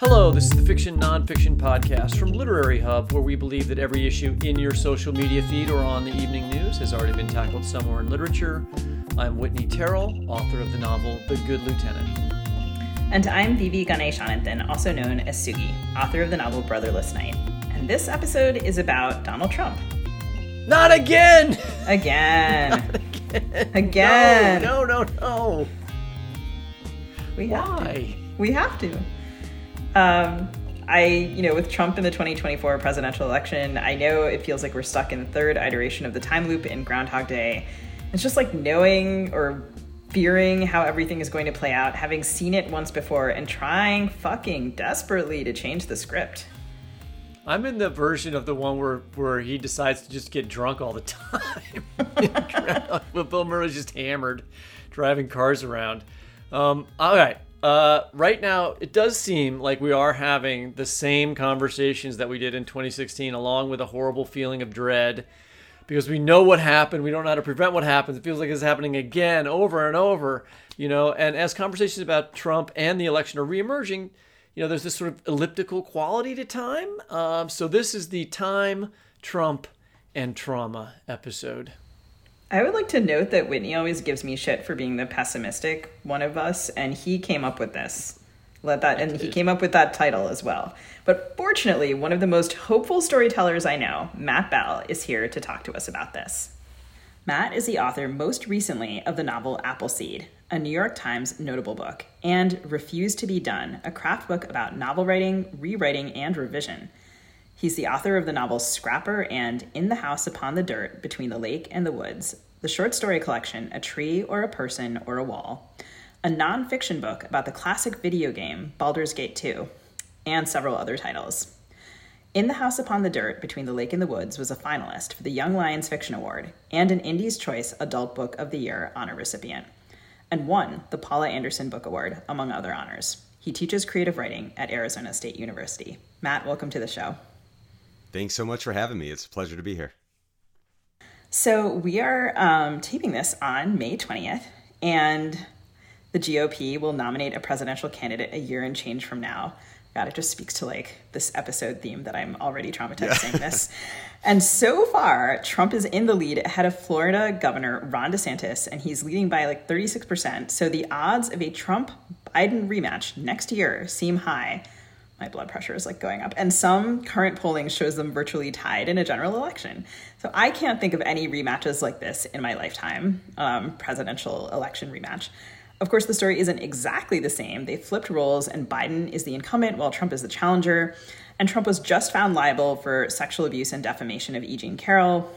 Hello, this is the Fiction Nonfiction Podcast from Literary Hub, where we believe that every issue in your social media feed or on the evening news has already been tackled somewhere in literature. I'm Whitney Terrell, author of the novel The Good Lieutenant. And I'm V.V. Ganeshananthan, also known as Sugi, author of the novel Brotherless Night. And this episode is about Donald Trump. Not again! Again. Not again. Again. No. We have to. With Trump in the 2024 presidential election, I know it feels like we're stuck in the third iteration of the time loop in Groundhog Day. It's just like knowing or fearing how everything is going to play out, having seen it once before, and trying fucking desperately to change the script. I'm in the version of the one where he decides to just get drunk all the time. But Bill Murray's just hammered, driving cars around. All right. Right now, it does seem like we are having the same conversations that we did in 2016, along with a horrible feeling of dread, because we know what happened. We don't know how to prevent what happens. It feels like it's happening again, over and over, and as conversations about Trump and the election are reemerging, there's this sort of elliptical quality to time. So this is the Time, Trump, and Trauma episode. I would like to note that Whitney always gives me shit for being the pessimistic one of us, and he came up with this. He came up with that title as well. But fortunately, one of the most hopeful storytellers I know, Matt Bell, is here to talk to us about this. Matt is the author most recently of the novel Appleseed, a New York Times notable book, and Refuse to Be Done, a craft book about novel writing, rewriting, and revision. He's the author of the novels Scrapper and In the House Upon the Dirt Between the Lake and the Woods, the short story collection A Tree or a Person or a Wall, a nonfiction book about the classic video game Baldur's Gate 2, and several other titles. In the House Upon the Dirt Between the Lake and the Woods was a finalist for the Young Lions Fiction Award and an Indies Choice Adult Book of the Year honor recipient, and won the Paula Anderson Book Award, among other honors. He teaches creative writing at Arizona State University. Matt, welcome to the show. Thanks so much for having me. It's a pleasure to be here. So we are taping this on May 20th, and the GOP will nominate a presidential candidate a year and change from now. God, it just speaks to like this episode theme that I'm already traumatized saying this. And so far, Trump is in the lead ahead of Florida Governor Ron DeSantis, and he's leading by like 36%. So the odds of a Trump-Biden rematch next year seem high. My blood pressure is like going up. And some current polling shows them virtually tied in a general election. So I can't think of any rematches like this in my lifetime, presidential election rematch. Of course, the story isn't exactly the same. They flipped roles and Biden is the incumbent while Trump is the challenger. And Trump was just found liable for sexual abuse and defamation of E. Jean Carroll.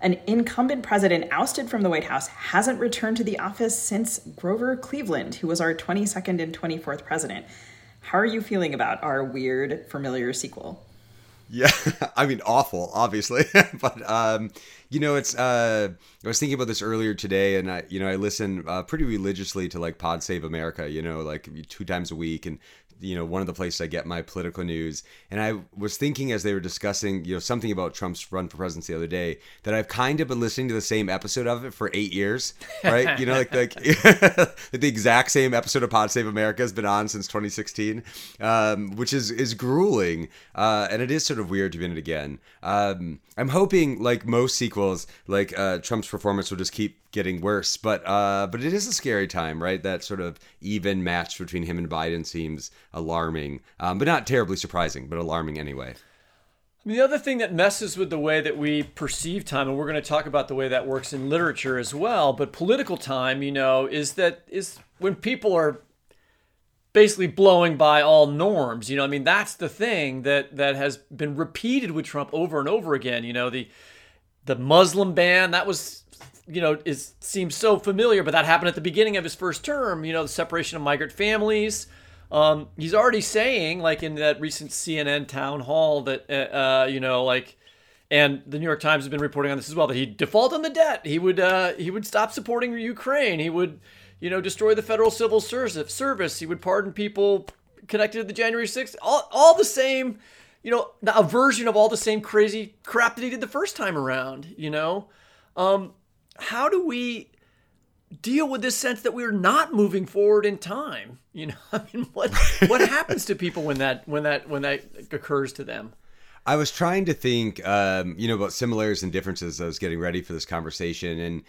An incumbent president ousted from the White House hasn't returned to the office since Grover Cleveland, who was our 22nd and 24th president. How are you feeling about our weird, familiar sequel? Yeah, I mean, awful, obviously. But, it's, I was thinking about this earlier today, and I listen pretty religiously to like Pod Save America, like 2 times a week. And, one of the places I get my political news. And I was thinking as they were discussing, something about Trump's run for president the other day, that I've kind of been listening to the same episode of it for 8 years, right? like the exact same episode of Pod Save America has been on since 2016, which is grueling. And it is sort of weird to be in it again. I'm hoping like most sequels, like Trump's performance will just keep getting worse, but it is a scary time, right? That sort of even match between him and Biden seems alarming, but not terribly surprising, but alarming anyway. I mean, the other thing that messes with the way that we perceive time, and we're going to talk about the way that works in literature as well, but political time, is when people are basically blowing by all norms. That's the thing that has been repeated with Trump over and over again. The Muslim ban that was. Seems so familiar, but that happened at the beginning of his first term, the separation of migrant families. He's already saying, like in that recent CNN town hall that, and the New York Times has been reporting on this as well, that he'd default on the debt. He would stop supporting Ukraine. He would, destroy the federal civil service. He would pardon people connected to the January 6th, all the same, a version of all the same crazy crap that he did the first time around. How do we deal with this sense that we're not moving forward in time. You know, I mean, what happens to people when that occurs to them? I was trying to think, about similarities and differences. I was getting ready for this conversation, and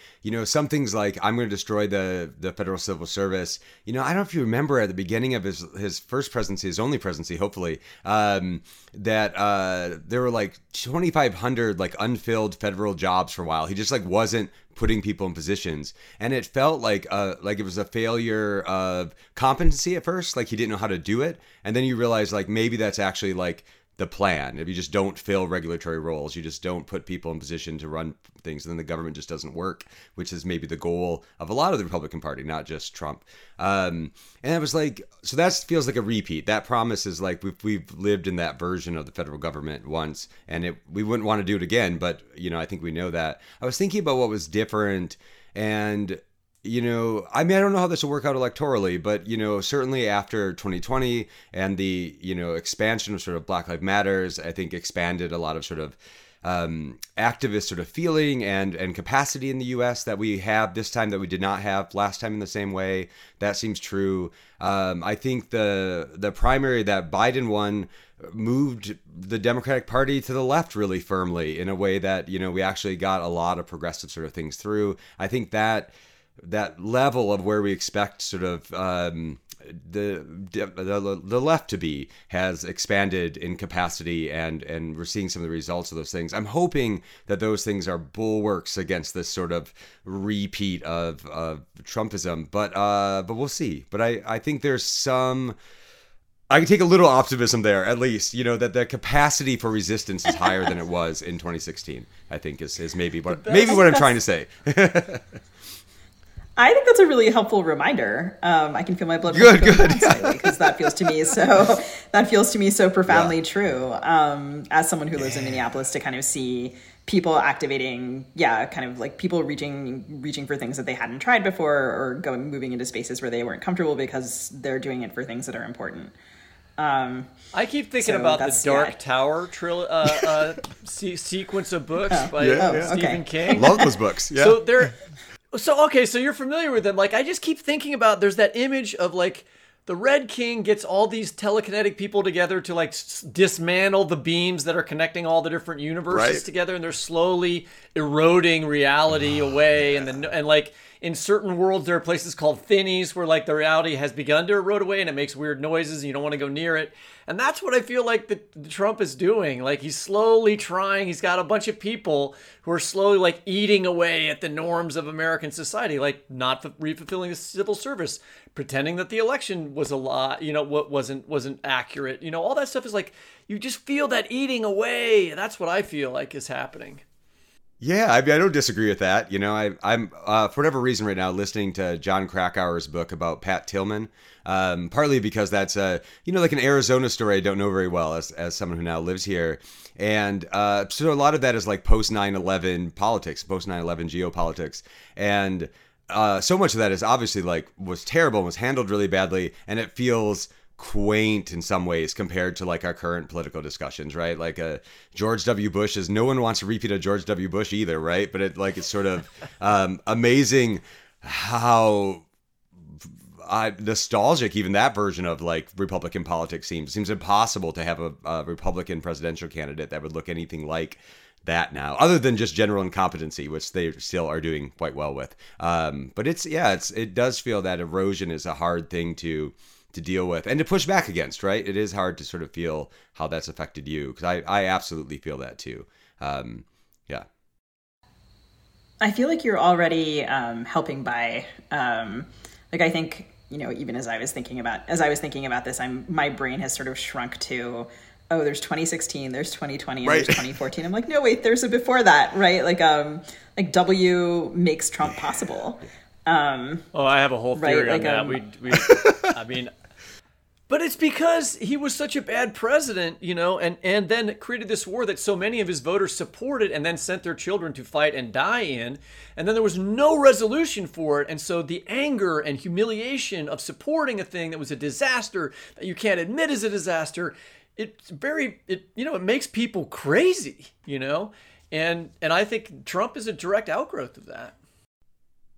some things like I'm going to destroy the federal civil service. I don't know if you remember at the beginning of his first presidency, his only presidency, hopefully, that there were like 2,500 unfilled federal jobs for a while. He just wasn't putting people in positions, and it felt like it was a failure of competency at first. He didn't know how to do it, and then you realize maybe that's actually the plan. If you just don't fill regulatory roles, you just don't put people in position to run things, and then the government just doesn't work, which is maybe the goal of a lot of the Republican Party, not just Trump. And I was so that feels like a repeat. That promise is we've lived in that version of the federal government once, and we wouldn't want to do it again, but I think we know that. I was thinking about what was different, and I don't know how this will work out electorally, but, certainly after 2020 and the, expansion of sort of Black Lives Matters, I think expanded a lot of sort of activist sort of feeling and capacity in the U.S. that we have this time that we did not have last time in the same way. That seems true. I think the primary that Biden won moved the Democratic Party to the left really firmly in a way that, we actually got a lot of progressive sort of things through. I think that level of where we expect sort of the left to be has expanded in capacity, and we're seeing some of the results of those things. I'm hoping that those things are bulwarks against this sort of repeat of Trumpism, but we'll see. But I think there's I can take a little optimism there, at least, that the capacity for resistance is higher than it was in 2016, I think is maybe what I'm trying to say. I think that's a really helpful reminder. I can feel my blood pressure going down because that feels to me so profoundly true. As someone who lives in Minneapolis, to kind of see people activating, people reaching for things that they hadn't tried before, or moving into spaces where they weren't comfortable because they're doing it for things that are important. I keep thinking about the Dark Tower sequence of books by Stephen King. I love those books. Yeah. So you're familiar with them. I just keep thinking about, there's that image of the Red King gets all these telekinetic people together to dismantle the beams that are connecting all the different universes together, and they're slowly eroding reality away. Yeah. And in certain worlds, there are places called thinnies where the reality has begun to erode away, and it makes weird noises, and you don't want to go near it. And that's what I feel the Trump is doing. He's slowly trying. He's got a bunch of people who are slowly eating away at the norms of American society, not fulfilling the civil service, pretending that the election was a lie, what wasn't accurate. All that stuff is you just feel that eating away. That's what I feel is happening. Yeah, I mean, I don't disagree with that. I'm for whatever reason right now listening to John Krakauer's book about Pat Tillman, partly because that's an Arizona story I don't know very well as someone who now lives here. And so a lot of that is post 9/11 politics, post 9/11 geopolitics. And so much of that is obviously was terrible and was handled really badly. And it feels quaint in some ways compared to our current political discussions, right? George W. Bush no one wants to repeat a George W. Bush either, right? But it's sort of amazing how nostalgic even that version of Republican politics seems. It seems impossible to have a Republican presidential candidate that would look anything like that now, other than just general incompetency, which they still are doing quite well with. But it does feel that erosion is a hard thing to deal with and to push back against, right? It is hard to sort of feel how that's affected you, because I absolutely feel that too. I feel you're already helping by I think even as I was thinking about this, my brain has sort of shrunk to, oh, there's 2016, there's 2020, and there's 2014. I'm no, wait, there's a before that, right? W makes Trump possible. I have a whole theory on that. But it's because he was such a bad president, and then created this war that so many of his voters supported and then sent their children to fight and die in. And then there was no resolution for it. And so the anger and humiliation of supporting a thing that was a disaster that you can't admit is a disaster, it makes people crazy. And I think Trump is a direct outgrowth of that.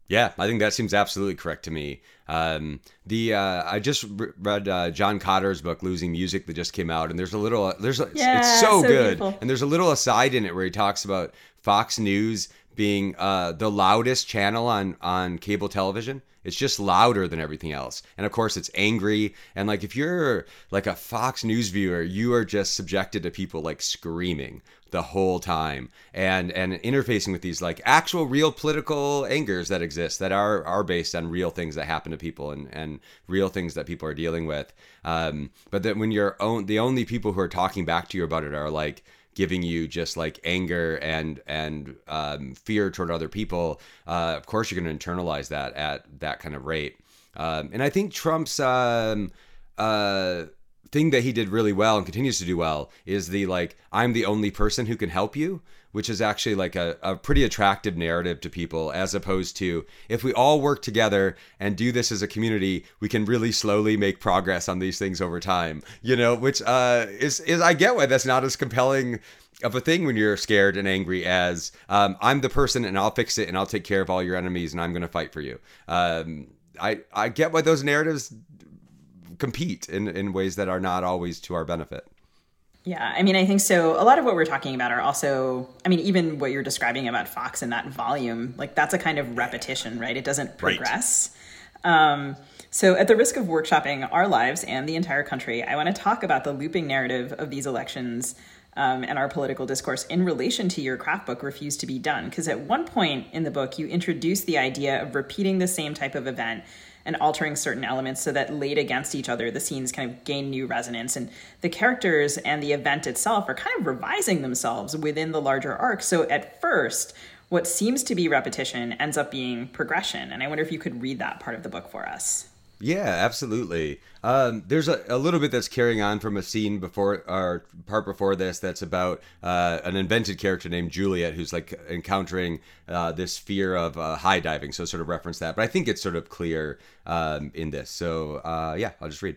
Yeah, I think that seems absolutely correct to me. I just read John Cotter's book "Losing Music" that just came out, and it's so good. Beautiful. And there's a little aside in it where he talks about Fox News being the loudest channel on cable television. It's just louder than everything else, and of course, it's angry. And like, if you're like a Fox News viewer, you are just subjected to people like screaming the whole time, and interfacing with these like actual real political angers that exist that are based on real things that happen to people and real things that people are dealing with. But that when you're the only people who are talking back to you about it are like giving you just like anger and fear toward other people, of course you're going to internalize that at that kind of rate. And I think Trump's thing that he did really well and continues to do well is the like, I'm the only person who can help you, which is actually like a pretty attractive narrative to people, as opposed to if we all work together and do this as a community, we can really slowly make progress on these things over time, which is I get why that's not as compelling of a thing when you're scared and angry as I'm the person and I'll fix it and I'll take care of all your enemies and I'm going to fight for you. I get why those narratives compete in ways that are not always to our benefit. Yeah, I mean, I think so. A lot of what we're talking about are also, I mean, even what you're describing about Fox and that volume, like that's a kind of repetition, right? It doesn't progress. Right. So at the risk of workshopping our lives and the entire country, I want to talk about the looping narrative of these elections and our political discourse in relation to your craft book, Refuse to Be Done. Because at one point in the book, you introduce the idea of repeating the same type of event and altering certain elements so that laid against each other, the scenes kind of gain new resonance. And the characters and the event itself are kind of revising themselves within the larger arc. So at first, what seems to be repetition ends up being progression. And I wonder if you could read that part of the book for us. Yeah, absolutely. There's a little bit that's carrying on from a scene before, or part before this, that's about an invented character named Juliet, who's like encountering this fear of high diving. So sort of reference that. But I think it's sort of clear in this. So yeah, I'll just read.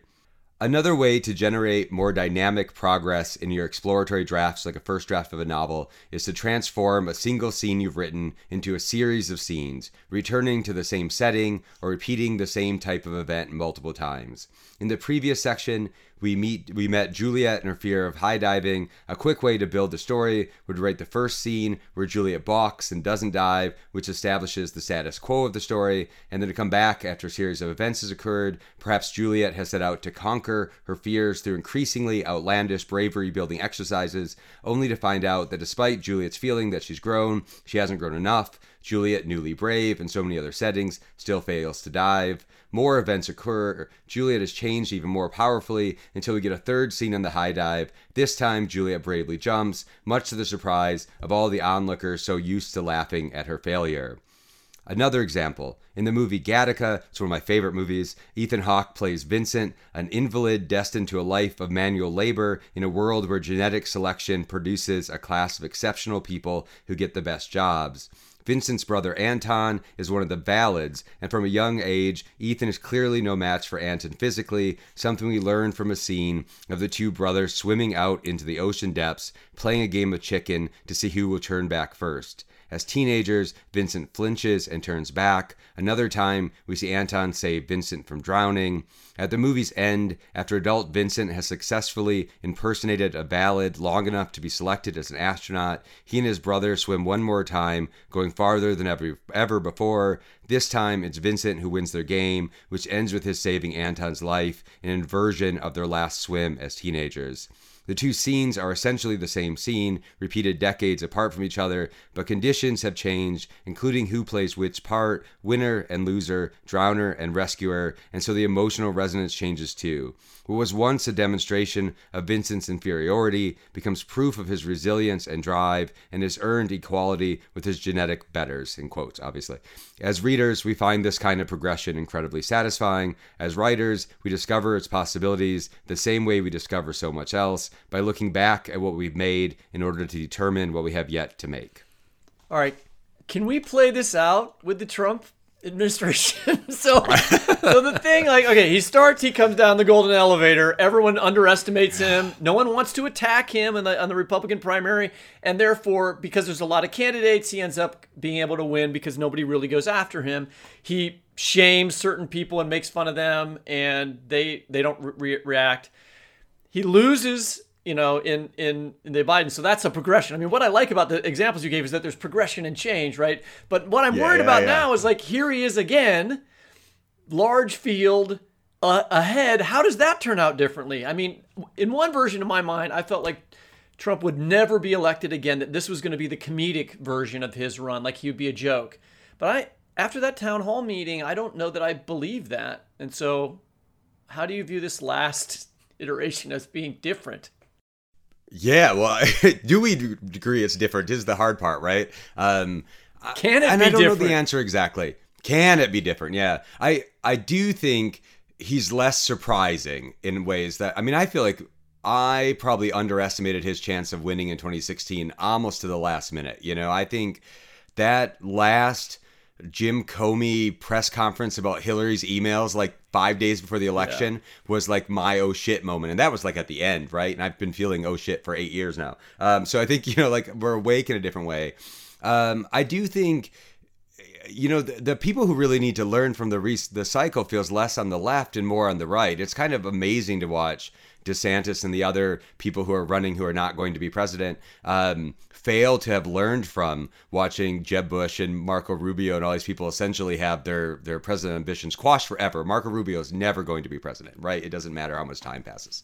Another way to generate more dynamic progress in your exploratory drafts, like a first draft of a novel, is to transform a single scene you've written into a series of scenes, returning to the same setting or repeating the same type of event multiple times. In the previous section, we met Juliet and her fear of high diving. A quick way to build the story would write the first scene where Juliet balks and doesn't dive, which establishes the status quo of the story, and then to come back after a series of events has occurred. Perhaps Juliet has set out to conquer her fears through increasingly outlandish bravery-building exercises, only to find out that despite Juliet's feeling that she's grown, she hasn't grown enough. Juliet, newly brave in so many other settings, still fails to dive. More events occur. Juliet has changed even more powerfully until we get a third scene on the high dive. This time, Juliet bravely jumps, much to the surprise of all the onlookers so used to laughing at her failure. Another example, in the movie Gattaca, it's one of my favorite movies, Ethan Hawke plays Vincent, an invalid destined to a life of manual labor in a world where genetic selection produces a class of exceptional people who get the best jobs. Vincent's brother Anton is one of the Valids, and from a young age, Ethan is clearly no match for Anton physically, something we learn from a scene of the two brothers swimming out into the ocean depths, playing a game of chicken to see who will turn back first. As teenagers, Vincent flinches and turns back. Another time, we see Anton save Vincent from drowning. At the movie's end, after adult Vincent has successfully impersonated a Valid long enough to be selected as an astronaut, he and his brother swim one more time, going farther than ever before. This time, it's Vincent who wins their game, which ends with his saving Anton's life, an inversion of their last swim as teenagers. The two scenes are essentially the same scene, repeated decades apart from each other, but conditions have changed, including who plays which part, winner and loser, drowner and rescuer, and so the emotional resonance changes too. What was once a demonstration of Vincent's inferiority becomes proof of his resilience and drive, and his earned equality with his genetic betters, in quotes, obviously. As readers, we find this kind of progression incredibly satisfying. As writers, we discover its possibilities the same way we discover so much else, by looking back at what we've made in order to determine what we have yet to make. All right. Can we play this out with the Trump administration. So the thing, like, okay, he comes down the golden elevator. Everyone underestimates him. No one wants to attack him on the Republican primary. And therefore, because there's a lot of candidates, he ends up being able to win because nobody really goes after him. He shames certain people and makes fun of them, and they don't react. He loses, you know, in the Biden. So that's a progression. I mean, what I like about the examples you gave is that there's progression and change, right? But what I'm worried about now is, like, here he is again, large field ahead. How does that turn out differently? I mean, in one version of my mind, I felt like Trump would never be elected again, that this was going to be the comedic version of his run, like he would be a joke. But after that town hall meeting, I don't know that I believe that. And so how do you view this last iteration as being different? Yeah, well, do we agree it's different is the hard part, right? Can it be different? And I don't know the answer exactly. Can it be different? Yeah. I do think he's less surprising in ways that, I mean, I feel like I probably underestimated his chance of winning in 2016 almost to the last minute. You know, I think that last Jim Comey press conference about Hillary's emails like 5 days before the election was like my oh shit moment. And that was like at the end, right? And I've been feeling oh shit for 8 years now. So I think, you know, like we're awake in a different way. I do think, you know, the people who really need to learn from the cycle feels less on the left and more on the right. It's kind of amazing to watch DeSantis and the other people who are running who are not going to be president fail to have learned from watching Jeb Bush and Marco Rubio and all these people essentially have their president ambitions quashed forever. Marco Rubio is never going to be president, right? It doesn't matter how much time passes.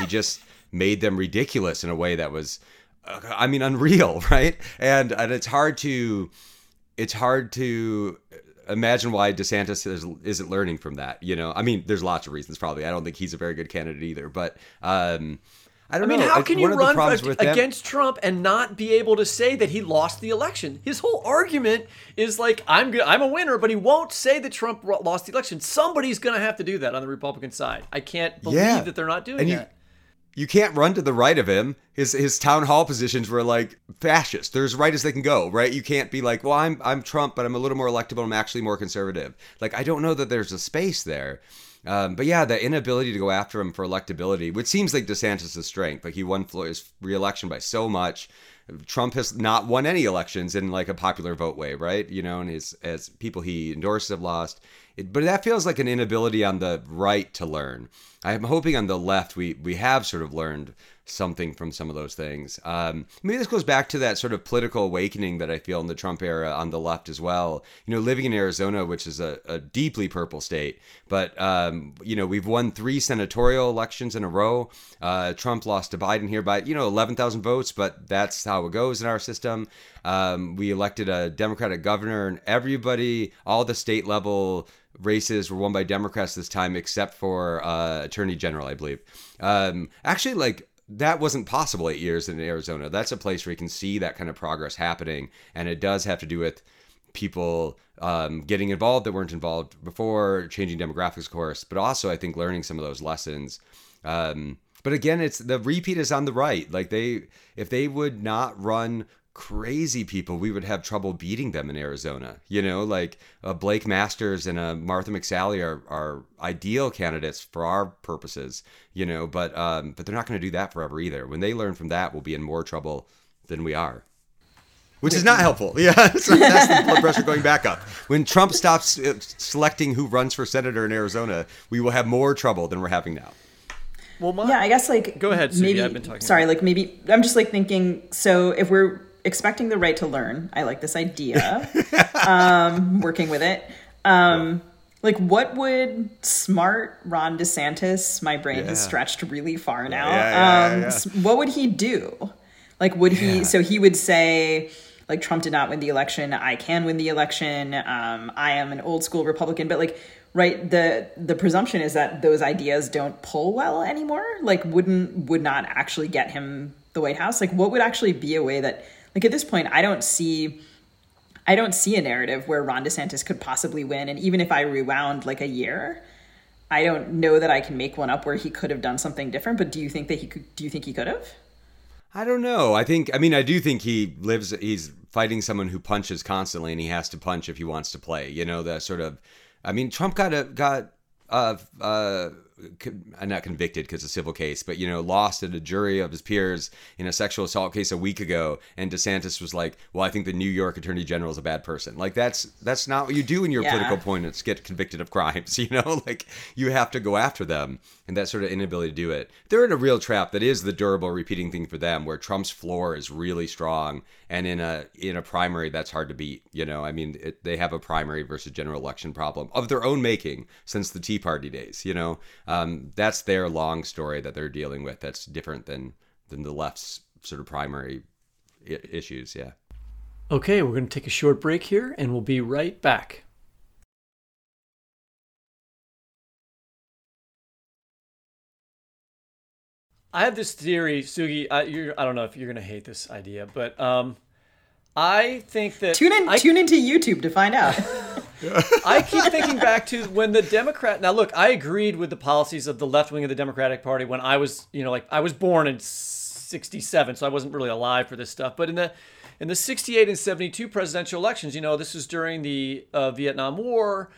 He just made them ridiculous in a way that was, I mean, unreal, right? And it's hard to imagine why DeSantis isn't learning from that. You know, I mean, there's lots of reasons probably. I don't think he's a very good candidate either, but I don't know. I mean, how can you run against Trump and not be able to say that he lost the election? His whole argument is like, I'm a winner, but he won't say that Trump lost the election. Somebody's going to have to do that on the Republican side. I can't believe that they're not doing that. You can't run to the right of him. His town hall positions were like fascist. They're as right as they can go, right? You can't be like, well, I'm Trump, but I'm a little more electable. I'm actually more conservative. Like, I don't know that there's a space there. But yeah, the inability to go after him for electability, which seems like DeSantis' strength. Like, he won Florida's re-election by so much. Trump has not won any elections in like a popular vote way, right? You know, and as people he endorses have lost. But that feels like an inability on the right to learn. I'm hoping on the left we have sort of learned something from some of those things. Maybe this goes back to that sort of political awakening that I feel in the Trump era on the left as well. You know, living in Arizona, which is a deeply purple state, but, you know, we've won 3 senatorial elections in a row. Trump lost to Biden here by, you know, 11,000 votes, but that's how it goes in our system. We elected a Democratic governor, and everybody, all the state level races were won by Democrats this time, except for Attorney General, I believe. Actually, like, that wasn't possible 8 years in Arizona. That's a place where you can see that kind of progress happening. And it does have to do with people getting involved that weren't involved before, changing demographics, of course, but also I think learning some of those lessons. But again, it's the repeat is on the right. Like if they would not run crazy people, we would have trouble beating them in Arizona. You know, like Blake Masters and Martha McSally are ideal candidates for our purposes, you know, but they're not going to do that forever either. When they learn from that, we'll be in more trouble than we are, which is not helpful. Yeah, so that's the blood pressure going back up. When Trump stops selecting who runs for senator in Arizona, we will have more trouble than we're having now. Well, I guess like... Go ahead, Susie, I've been talking. Sorry, like maybe... I'm just like thinking, so if we're expecting the right to learn. I like this idea, working with it. Like what would smart Ron DeSantis, my brain has stretched really far now. What would he do? Like, would he, so he would say like, Trump did not win the election. I can win the election. I am an old school Republican, but like, right. The presumption is that those ideas don't pull well anymore. Like would not actually get him the White House. Like what would actually be a way that, like at this point, I don't see a narrative where Ron DeSantis could possibly win. And even if I rewound like a year, I don't know that I can make one up where he could have done something different. But do you think he could have? I don't know. I do think he's fighting someone who punches constantly, and he has to punch if he wants to play. You know, that sort of, Trump got not convicted because it's a civil case, but, lost at a jury of his peers in a sexual assault case a week ago. And DeSantis was like, well, I think the New York Attorney General is a bad person. Like, that's not what you do when your political opponents get convicted of crimes, you have to go after them. And that sort of inability to do it. They're in a real trap that is the durable repeating thing for them, where Trump's floor is really strong. And in a primary, that's hard to beat. They have a primary versus general election problem of their own making since the Tea Party days, that's their long story that they're dealing with. That's different than the left's sort of primary issues. Yeah. Okay, we're going to take a short break here, and we'll be right back. I have this theory, Sugi. I don't know if you're going to hate this idea, but I think that tune into YouTube to find out. I keep thinking back to when the Democrat. Now, look, I agreed with the policies of the left wing of the Democratic Party when I was, I was born in '67, so I wasn't really alive for this stuff. But in the '68 and '72 presidential elections, this is during the Vietnam War.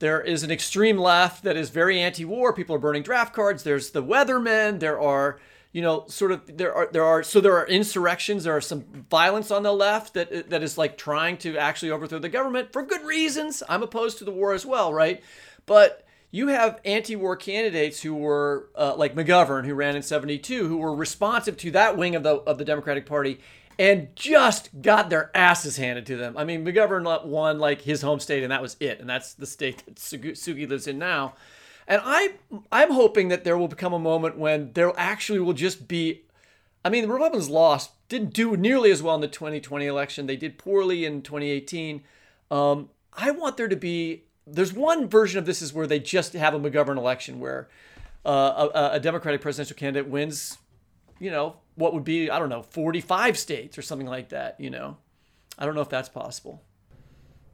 There is an extreme left that is very anti-war. People are burning draft cards. There's the weathermen. There are, there are insurrections. There are some violence on the left that is like trying to actually overthrow the government for good reasons. I'm opposed to the war as well, right? But you have anti-war candidates who were like McGovern, who ran in '72, who were responsive to that wing of the Democratic Party, and just got their asses handed to them. McGovern won like his home state, and that was it. And that's the state that Sugi lives in now. And I'm hoping that there will become a moment when there actually will just be... the Republicans lost, didn't do nearly as well in the 2020 election. They did poorly in 2018. I want there to be... There's one version of this is where they just have a McGovern election where a Democratic presidential candidate wins... what would be, 45 states or something like that, I don't know if that's possible.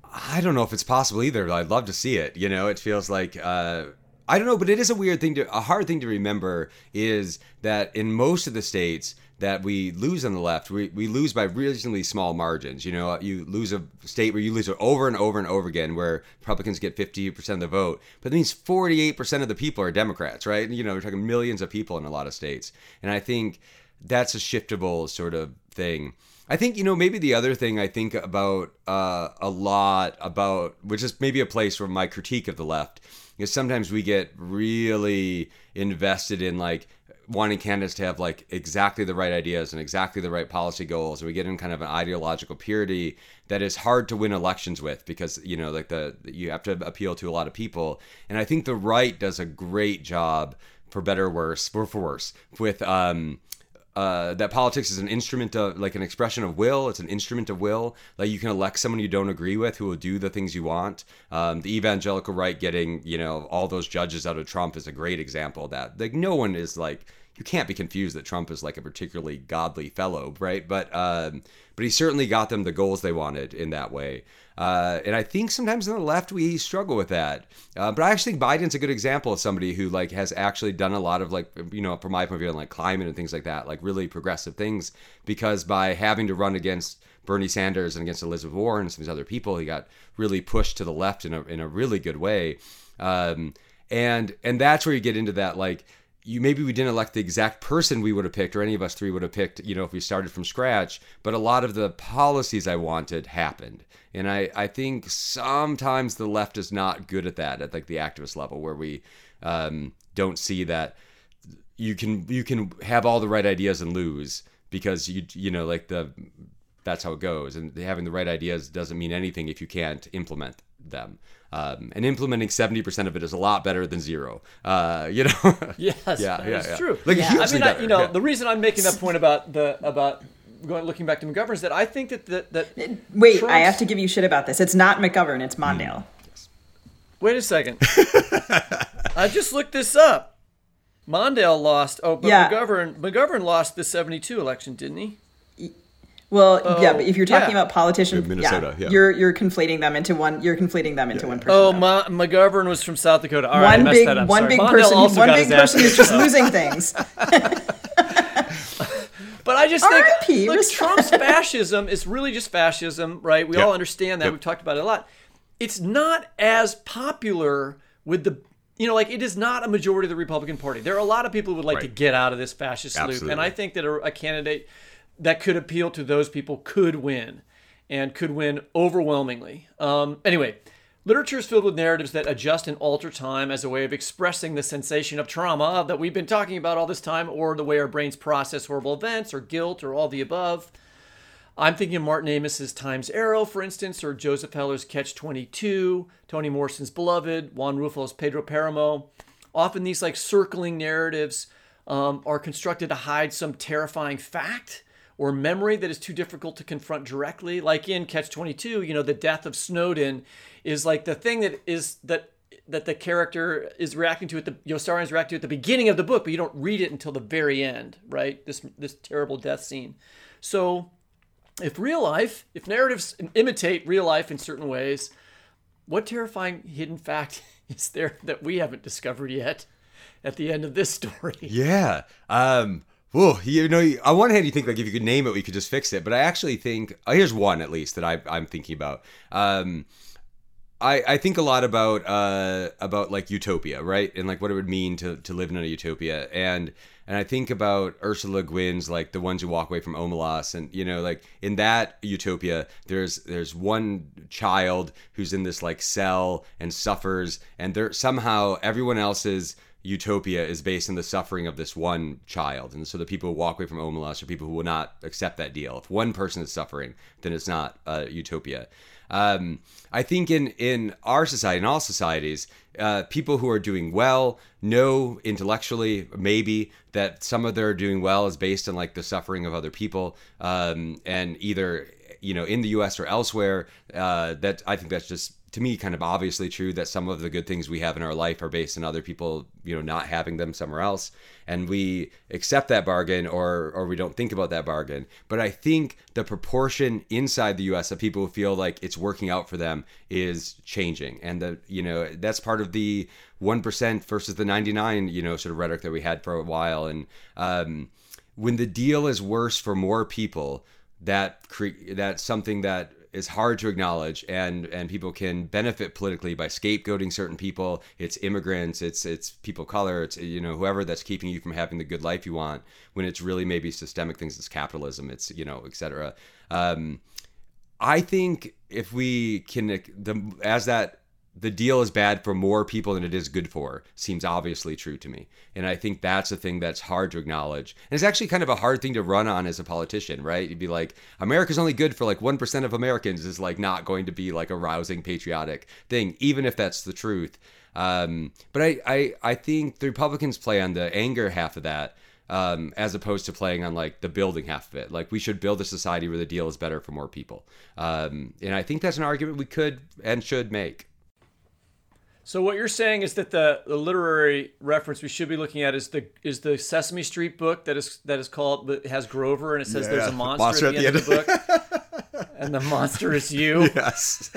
I don't know if it's possible either. I'd love to see it. It feels like, I don't know, but it is a hard thing to remember is that in most of the states that we lose on the left, we lose by reasonably small margins. You lose a state where you lose it over and over and over again, where Republicans get 50% of the vote, but that means 48% of the people are Democrats, right? We're talking millions of people in a lot of states. And I think that's a shiftable sort of thing. I think, maybe the other thing I think about which is maybe a place where my critique of the left is sometimes we get really invested in like wanting candidates to have like exactly the right ideas and exactly the right policy goals. And we get in kind of an ideological purity that is hard to win elections with because, you have to appeal to a lot of people. And I think the right does a great job, for better or worse, or for worse, with... that politics is an instrument of like an expression of will. It's an instrument of will. Like you can elect someone you don't agree with who will do the things you want. The evangelical right getting, all those judges out of Trump is a great example of that. Like no one is like, you can't be confused that Trump is like a particularly godly fellow, right? But he certainly got them the goals they wanted in that way. And I think sometimes on the left, we struggle with that. But I actually think Biden's a good example of somebody who like has actually done a lot of like, from my point of view, like climate and things like that, like really progressive things, because by having to run against Bernie Sanders and against Elizabeth Warren and some of these other people, he got really pushed to the left in a really good way. And that's where you get into that, like, maybe we didn't elect the exact person we would have picked or any of us three would have picked, if we started from scratch, but a lot of the policies I wanted happened. And I think sometimes the left is not good at that, at like the activist level where we don't see that you can have all the right ideas and lose because that's how it goes. And having the right ideas doesn't mean anything if you can't implement them. And implementing 70% of it is a lot better than zero. Yes, that's true. Like hugely better. The reason I'm making that point about looking back to McGovern is that I think that wait, Trump's... I have to give you shit about this. It's not McGovern. It's Mondale. Yes. Wait a second. I just looked this up. Mondale lost. Oh, but yeah. McGovern lost the '72 election, didn't he? Well, but if you're talking about politicians, Minnesota, you're conflating them into one. You're conflating them into one person. Oh, McGovern was from South Dakota. All right, one big person who's just losing things. But I I just think look, Trump's fascism is really just fascism, right? We all understand that. We've talked about it a lot. It's not as popular with the, you know, like it is not a majority of the Republican Party. There are a lot of people who would like to get out of this fascist loop. And I think that a candidate that could appeal to those people could win and could win overwhelmingly. Anyway, literature is filled with narratives that adjust and alter time as a way of expressing the sensation of trauma that we've been talking about all this time, or the way our brains process horrible events or guilt or all the above. I'm thinking of Martin Amis's Time's Arrow, for instance, or Joseph Heller's Catch-22, Toni Morrison's Beloved, Juan Rulfo's Pedro Páramo. Often these like circling narratives are constructed to hide some terrifying fact or memory that is too difficult to confront directly. Like in Catch-22, you know, the death of Snowden is like the thing that is that the character is reacting to at the Yossarian's reacting to at the beginning of the book, but you don't read it until the very end, right? This terrible death scene. So if real life, if narratives imitate real life in certain ways, what terrifying hidden fact is there that we haven't discovered yet at the end of this story? Yeah. Well, you know, on one hand, you think like if you could name it, we could just fix it. But I actually think here's one at least that I'm thinking about. I think a lot about like utopia, right? And like what it would mean to live in a utopia. And I think about Ursula Le Guin's like The Ones Who Walk Away from Omelas, and you know, like in that utopia, there's one child who's in this like cell and suffers, and there somehow everyone else's utopia is based on the suffering of this one child. And so the people who walk away from Omelas are people who will not accept that deal. If one person is suffering, then it's not a utopia. I think in our society, in all societies, people who are doing well know intellectually maybe that some of their doing well is based on like the suffering of other people, and either, you know, in the US or elsewhere, that I think that's just, to me, kind of obviously true, that some of the good things we have in our life are based on other people, you know, not having them somewhere else. And we accept that bargain or we don't think about that bargain. But I think the proportion inside the US of people who feel like it's working out for them is changing. And the, you know, that's part of the 1% versus the 99, you know, sort of rhetoric that we had for a while. And when the deal is worse for more people, that's something that is hard to acknowledge, and people can benefit politically by scapegoating certain people. It's immigrants, it's people of color, it's, you know, whoever that's keeping you from having the good life you want, when it's really maybe systemic things. It's capitalism, it's, you know, et cetera. I think if we can, the deal is bad for more people than it is good for, seems obviously true to me. And I think that's a thing that's hard to acknowledge. And it's actually kind of a hard thing to run on as a politician, right? You'd be like, America's only good for like 1% of Americans is like not going to be like a rousing patriotic thing, even if that's the truth. But I think the Republicans play on the anger half of that, as opposed to playing on like the building half of it. Like we should build a society where the deal is better for more people. And I think that's an argument we could and should make. So what you're saying is that the literary reference we should be looking at is the Sesame Street book that is called, that has Grover, and it says there's a monster at the end of the book, and the monster is you. Yes,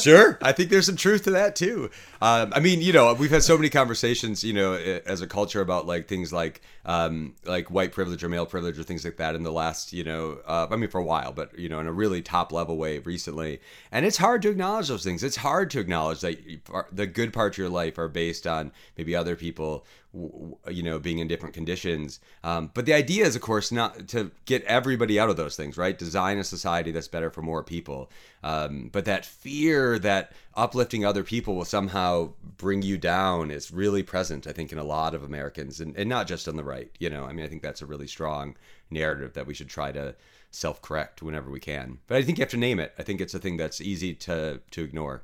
sure. I think there's some truth to that too. I mean, you know, we've had so many conversations, you know, as a culture about like things like white privilege or male privilege or things like that in the last, you know, I mean for a while, but you know, in a really top level way recently. And it's hard to acknowledge those things. It's hard to acknowledge that the good parts of your life are based on maybe other people, you know, being in different conditions. But the idea is, of course, not to get everybody out of those things, right? Design a society that's better for more people. But that fear that uplifting other people will somehow bring you down is really present, I think, in a lot of Americans, and not just on the right. You know, I mean, I think that's a really strong narrative that we should try to self-correct whenever we can. But I think you have to name it. I think it's a thing that's easy to ignore.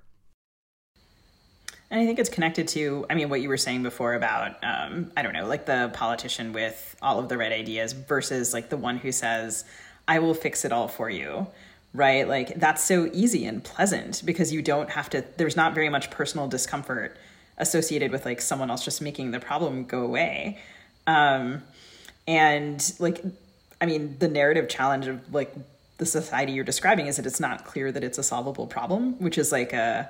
And I think it's connected to, I mean, what you were saying before about, I don't know, like the politician with all of the right ideas versus like the one who says, I will fix it all for you, right? Like that's so easy and pleasant because you don't have to, there's not very much personal discomfort associated with like someone else just making the problem go away. And like, I mean, the narrative challenge of like the society you're describing is that it's not clear that it's a solvable problem, which is like a,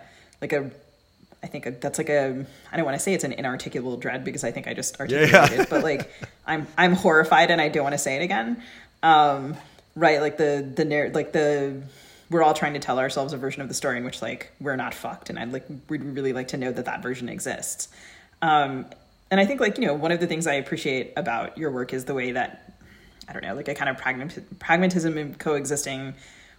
I think that's like a, I don't want to say it's an inarticulable dread because I think I just articulated it, but like I'm horrified and I don't want to say it again. Right, like the we're all trying to tell ourselves a version of the story in which like we're not fucked, and we'd really like to know that that version exists. And I think like, you know, one of the things I appreciate about your work is the way that, I don't know, like a kind of pragmatism in coexisting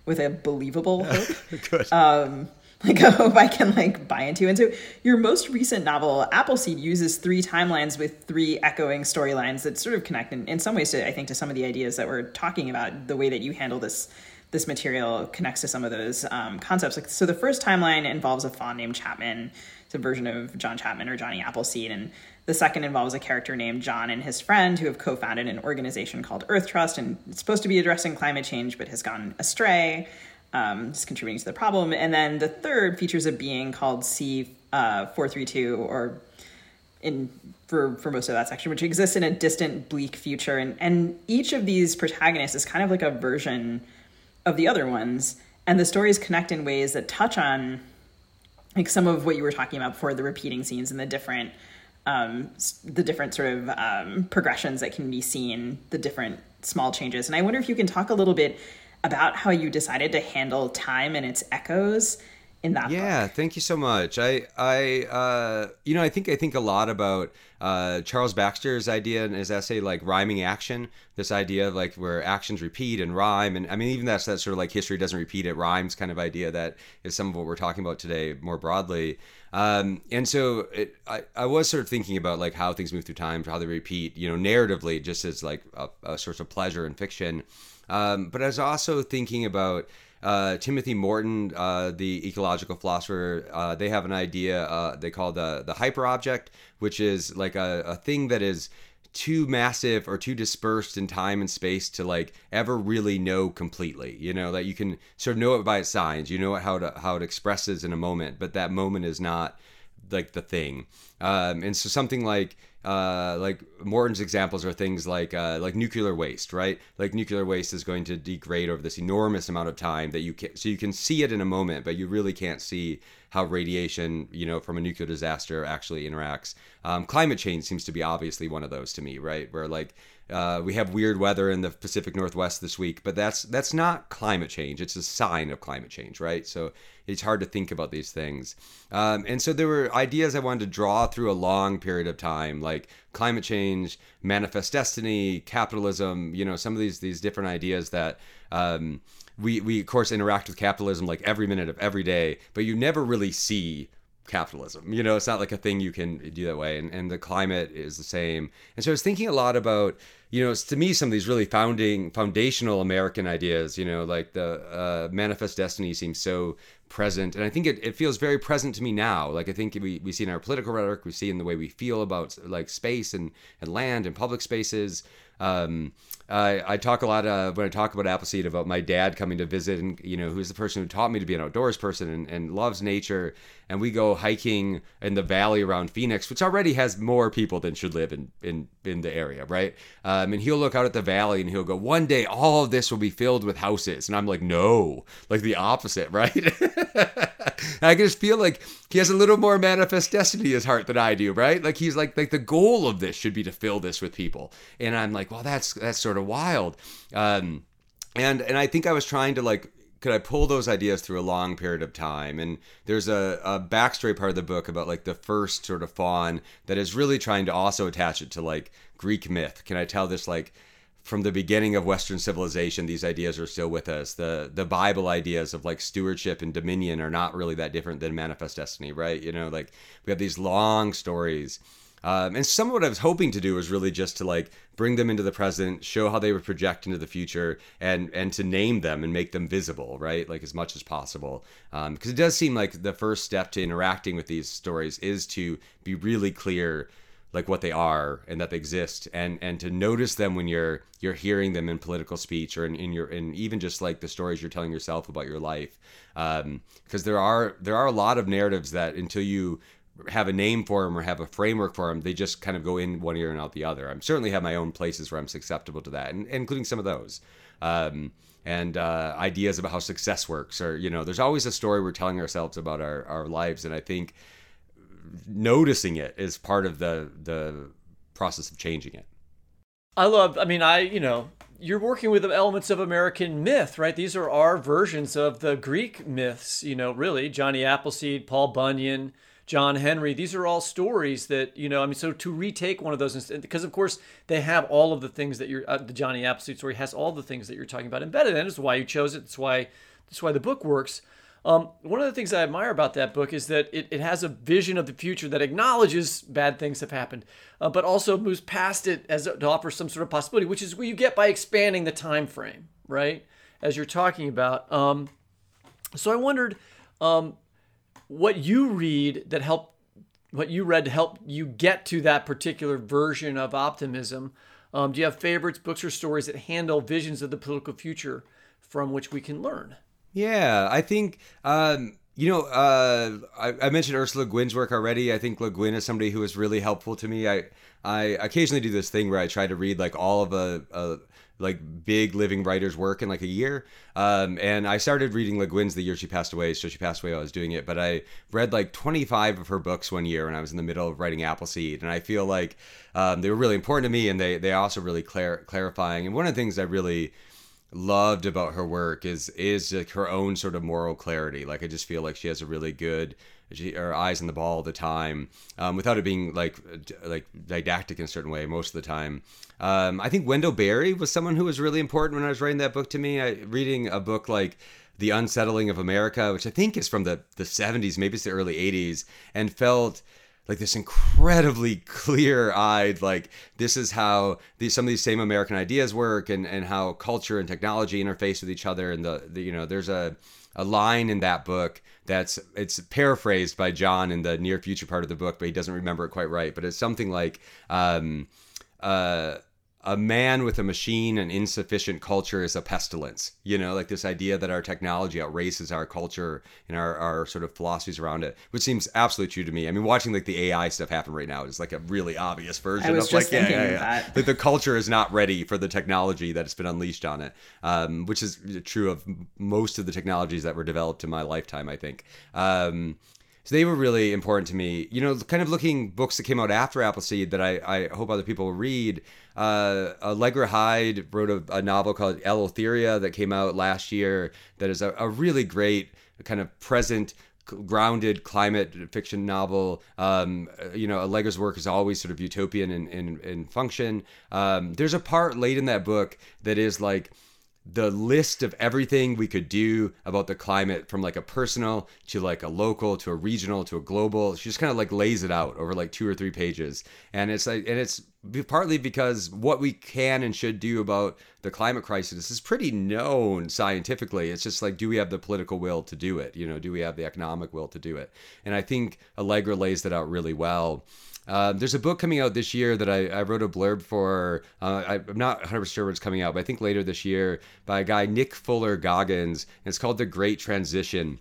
with a believable hope. Good. Like a hope I can like buy into. And so your most recent novel, Appleseed, uses three timelines with three echoing storylines that sort of connect in some ways to, I think, to some of the ideas that we're talking about. The way that you handle this material connects to some of those concepts. Like, so the first timeline involves a fawn named Chapman. It's a version of John Chapman or Johnny Appleseed. And the second involves a character named John and his friend who have co-founded an organization called Earth Trust, and it's supposed to be addressing climate change but has gone astray. It's contributing to the problem. And then the third features a being called C432, or for most of that section, which exists in a distant, bleak future. And each of these protagonists is kind of like a version of the other ones. And the stories connect in ways that touch on like some of what you were talking about before, the repeating scenes and the different sort of progressions that can be seen, the different small changes. And I wonder if you can talk a little bit about how you decided to handle time and its echoes in that book. Thank you so much. I think a lot about Charles Baxter's idea in his essay, like rhyming action, this idea of like where actions repeat and rhyme. And I mean, even that's that sort of like history doesn't repeat, it rhymes kind of idea that is some of what we're talking about today more broadly. And so I was sort of thinking about like how things move through time, how they repeat, you know, narratively, just as like a source of pleasure in fiction. But I was also thinking about Timothy Morton, the ecological philosopher. They have an idea they call the hyperobject, which is like a thing that is too massive or too dispersed in time and space to like ever really know completely, you know, that you can sort of know it by its signs, you know, how it expresses in a moment, but that moment is not like the thing. And so something like Morton's examples are things like nuclear waste, right? Like nuclear waste is going to degrade over this enormous amount of time that you can see it in a moment, but you really can't see how radiation, you know, from a nuclear disaster actually interacts. Climate change seems to be obviously one of those to me, right? Where like, we have weird weather in the Pacific Northwest this week, but that's not climate change. It's a sign of climate change, right? So it's hard to think about these things. And so there were ideas I wanted to draw through a long period of time, like climate change, manifest destiny, capitalism, you know, some of these different ideas that we of course interact with capitalism like every minute of every day, but you never really see capitalism, you know, it's not like a thing you can do that way. And the climate is the same. And so I was thinking a lot about, you know, to me, some of these really foundational American ideas, you know, like the manifest destiny seems so present. And I think it feels very present to me now. Like, I think we see in our political rhetoric, we see in the way we feel about like space and land and public spaces. I talk a lot when I talk about Appleseed about my dad coming to visit, and you know, who's the person who taught me to be an outdoors person and loves nature. And we go hiking in the valley around Phoenix, which already has more people than should live in the area, right? And he'll look out at the valley and he'll go, one day all of this will be filled with houses. And I'm like, no, like the opposite, right? I can just feel like he has a little more manifest destiny in his heart than I do, right? Like he's like the goal of this should be to fill this with people. And I'm like, well, that's sort of wild. And I think I was trying to like, could I pull those ideas through a long period of time? And there's a backstory part of the book about like the first sort of fawn that is really trying to also attach it to like Greek myth. Can I tell this like, from the beginning of Western civilization, these ideas are still with us. The Bible ideas of like stewardship and dominion are not really that different than manifest destiny, right? You know, like we have these long stories. And some of what I was hoping to do was really just to like bring them into the present, show how they would project into the future, and to name them and make them visible, right? Like as much as possible. Because it does seem like the first step to interacting with these stories is to be really clear like what they are and that they exist, and to notice them when you're hearing them in political speech or in even just like the stories you're telling yourself about your life. Because there are a lot of narratives that until you have a name for them or have a framework for them, they just kind of go in one ear and out the other. I certainly have my own places where I'm susceptible to that, and including some of those. And ideas about how success works, or, you know, there's always a story we're telling ourselves about our lives. And I think noticing it is part of the process of changing it. I love, I mean, I, you know, you're working with the elements of American myth, right? These are our versions of the Greek myths, you know, really. Johnny Appleseed, Paul Bunyan, John Henry. These are all stories that, you know, I mean, so to retake one of those, because of course they have all of the things that you're, the Johnny Appleseed story has all the things that you're talking about embedded in. It's why you chose it. That's why the book works. One of the things I admire about that book is that it has a vision of the future that acknowledges bad things have happened, but also moves past it as to offer some sort of possibility, which is what you get by expanding the time frame, right? As you're talking about. So I wondered what you read to help you get to that particular version of optimism. Do you have favorites, books, or stories that handle visions of the political future from which we can learn? Yeah, I think, I mentioned Ursula Le Guin's work already. I think Le Guin is somebody who is really helpful to me. I occasionally do this thing where I try to read like all of a big living writer's work in like a year. And I started reading Le Guin's the year she passed away. So she passed away while I was doing it. But I read like 25 of her books one year when I was in the middle of writing Appleseed. And I feel like they were really important to me. And they also really clarifying. And one of the things I really loved about her work is like her own sort of moral clarity. Like I just feel like she has a really good, her eyes on the ball all the time, without it being like didactic in a certain way most of the time. I think Wendell Berry was someone who was really important when I was writing that book to me. Reading a book like The Unsettling of America, which I think is from the 70s, maybe it's the early 80s, and felt like this incredibly clear-eyed, like this is how some of these same American ideas work, and how culture and technology interface with each other. And there's a line in that book that's paraphrased by John in the near future part of the book, but he doesn't remember it quite right. But it's something like a man with a machine and insufficient culture is a pestilence, you know, like this idea that our technology outraces our culture and our sort of philosophies around it, which seems absolutely true to me. I mean, watching like the AI stuff happen right now is like a really obvious version of like, yeah. Like the culture is not ready for the technology that's been unleashed on it, which is true of most of the technologies that were developed in my lifetime, I think. So they were really important to me. You know, kind of looking books that came out after Appleseed that I hope other people will read. Allegra Hyde wrote a novel called Eleutheria that came out last year that is a really great kind of present, grounded climate fiction novel. Allegra's work is always sort of utopian in function. There's a part late in that book that is like the list of everything we could do about the climate, from like a personal to like a local to a regional to a global. She just kind of like lays it out over like 2 or 3 pages, and it's partly because what we can and should do about the climate crisis is pretty known scientifically. It's just like, do we have the political will to do it? You know, do we have the economic will to do it? And I think Allegra lays that out really well. There's a book coming out this year that I wrote a blurb for. I'm not 100% sure when it's coming out, but I think later this year, by a guy, Nick Fuller Goggins. And it's called The Great Transition.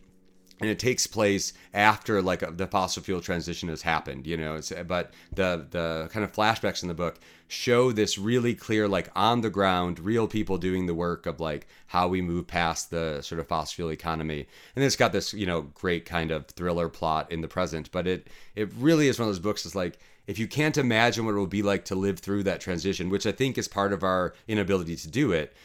And it takes place after like the fossil fuel transition has happened, you know. But the kind of flashbacks in the book show this really clear, like on the ground, real people doing the work of like how we move past the sort of fossil fuel economy. And it's got this, you know, great kind of thriller plot in the present. But it really is one of those books that's like, if you can't imagine what it will be like to live through that transition, which I think is part of our inability to do it,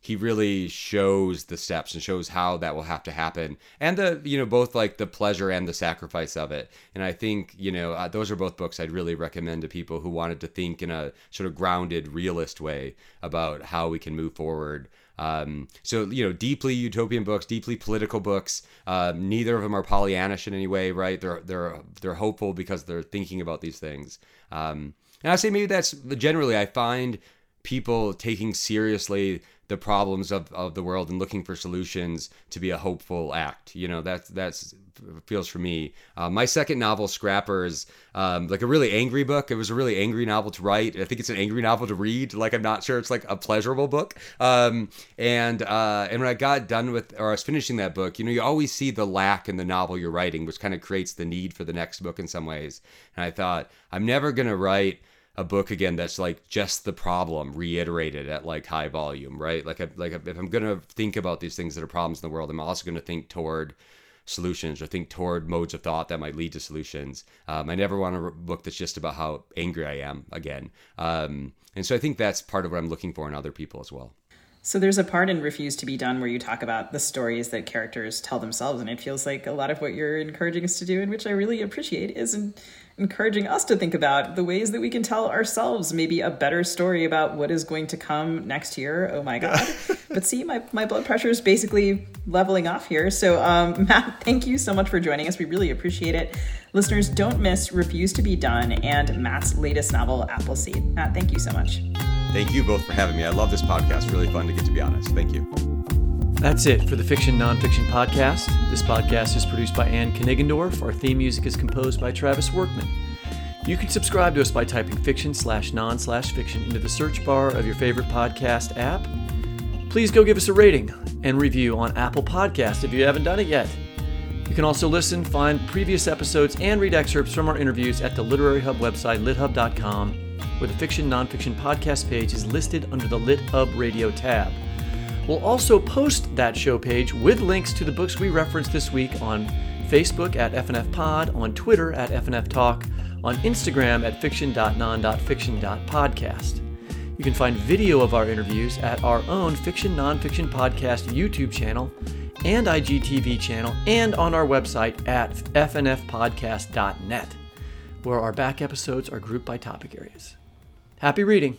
he really shows the steps and shows how that will have to happen, and the, you know, both like the pleasure and the sacrifice of it. And I think, you know, those are both books I'd really recommend to people who wanted to think in a sort of grounded, realist way about how we can move forward. Deeply utopian books, deeply political books. Neither of them are Pollyannish in any way, right? They're hopeful because they're thinking about these things. And I say maybe that's generally, I find people taking seriously the problems of the world and looking for solutions to be a hopeful act. You know, that's feels for me. My second novel, Scrapper, is like a really angry book. It was a really angry novel to write. I think it's an angry novel to read. Like, I'm not sure it's like a pleasurable book. And when I got done with, or I was finishing that book, you know, you always see the lack in the novel you're writing, which kind of creates the need for the next book in some ways. And I thought, I'm never going to write a book again that's like just the problem reiterated at like high volume, right? Like if I'm gonna think about these things that are problems in the world, I'm also gonna think toward solutions or think toward modes of thought that might lead to solutions. I never want a book that's just about how angry I am again. And so I think that's part of what I'm looking for in other people as well. So there's a part in Refuse to Be Done where you talk about the stories that characters tell themselves. And it feels like a lot of what you're encouraging us to do, and which I really appreciate, is encouraging us to think about the ways that we can tell ourselves maybe a better story about what is going to come next year. Oh, my God. But see, my blood pressure is basically leveling off here. So, Matt, thank you so much for joining us. We really appreciate it. Listeners, don't miss Refuse to Be Done and Matt's latest novel, Appleseed. Matt, thank you so much. Thank you both for having me. I love this podcast. Really fun to get to be honest. Thank you. That's it for the Fiction Nonfiction Podcast. This podcast is produced by Anne Knigendorf. Our theme music is composed by Travis Workman. You can subscribe to us by typing fiction/non/fiction into the search bar of your favorite podcast app. Please go give us a rating and review on Apple Podcasts if you haven't done it yet. You can also listen, find previous episodes, and read excerpts from our interviews at the Literary Hub website, lithub.com. where the Fiction Nonfiction Podcast page is listed under the Lit Hub Radio tab. We'll also post that show page with links to the books we referenced this week on Facebook at FNF Pod, on Twitter at FNF Talk, on Instagram at fiction.non.fiction.podcast. You can find video of our interviews at our own Fiction Nonfiction Podcast YouTube channel and IGTV channel, and on our website at fnfpodcast.net, where our back episodes are grouped by topic areas. Happy reading.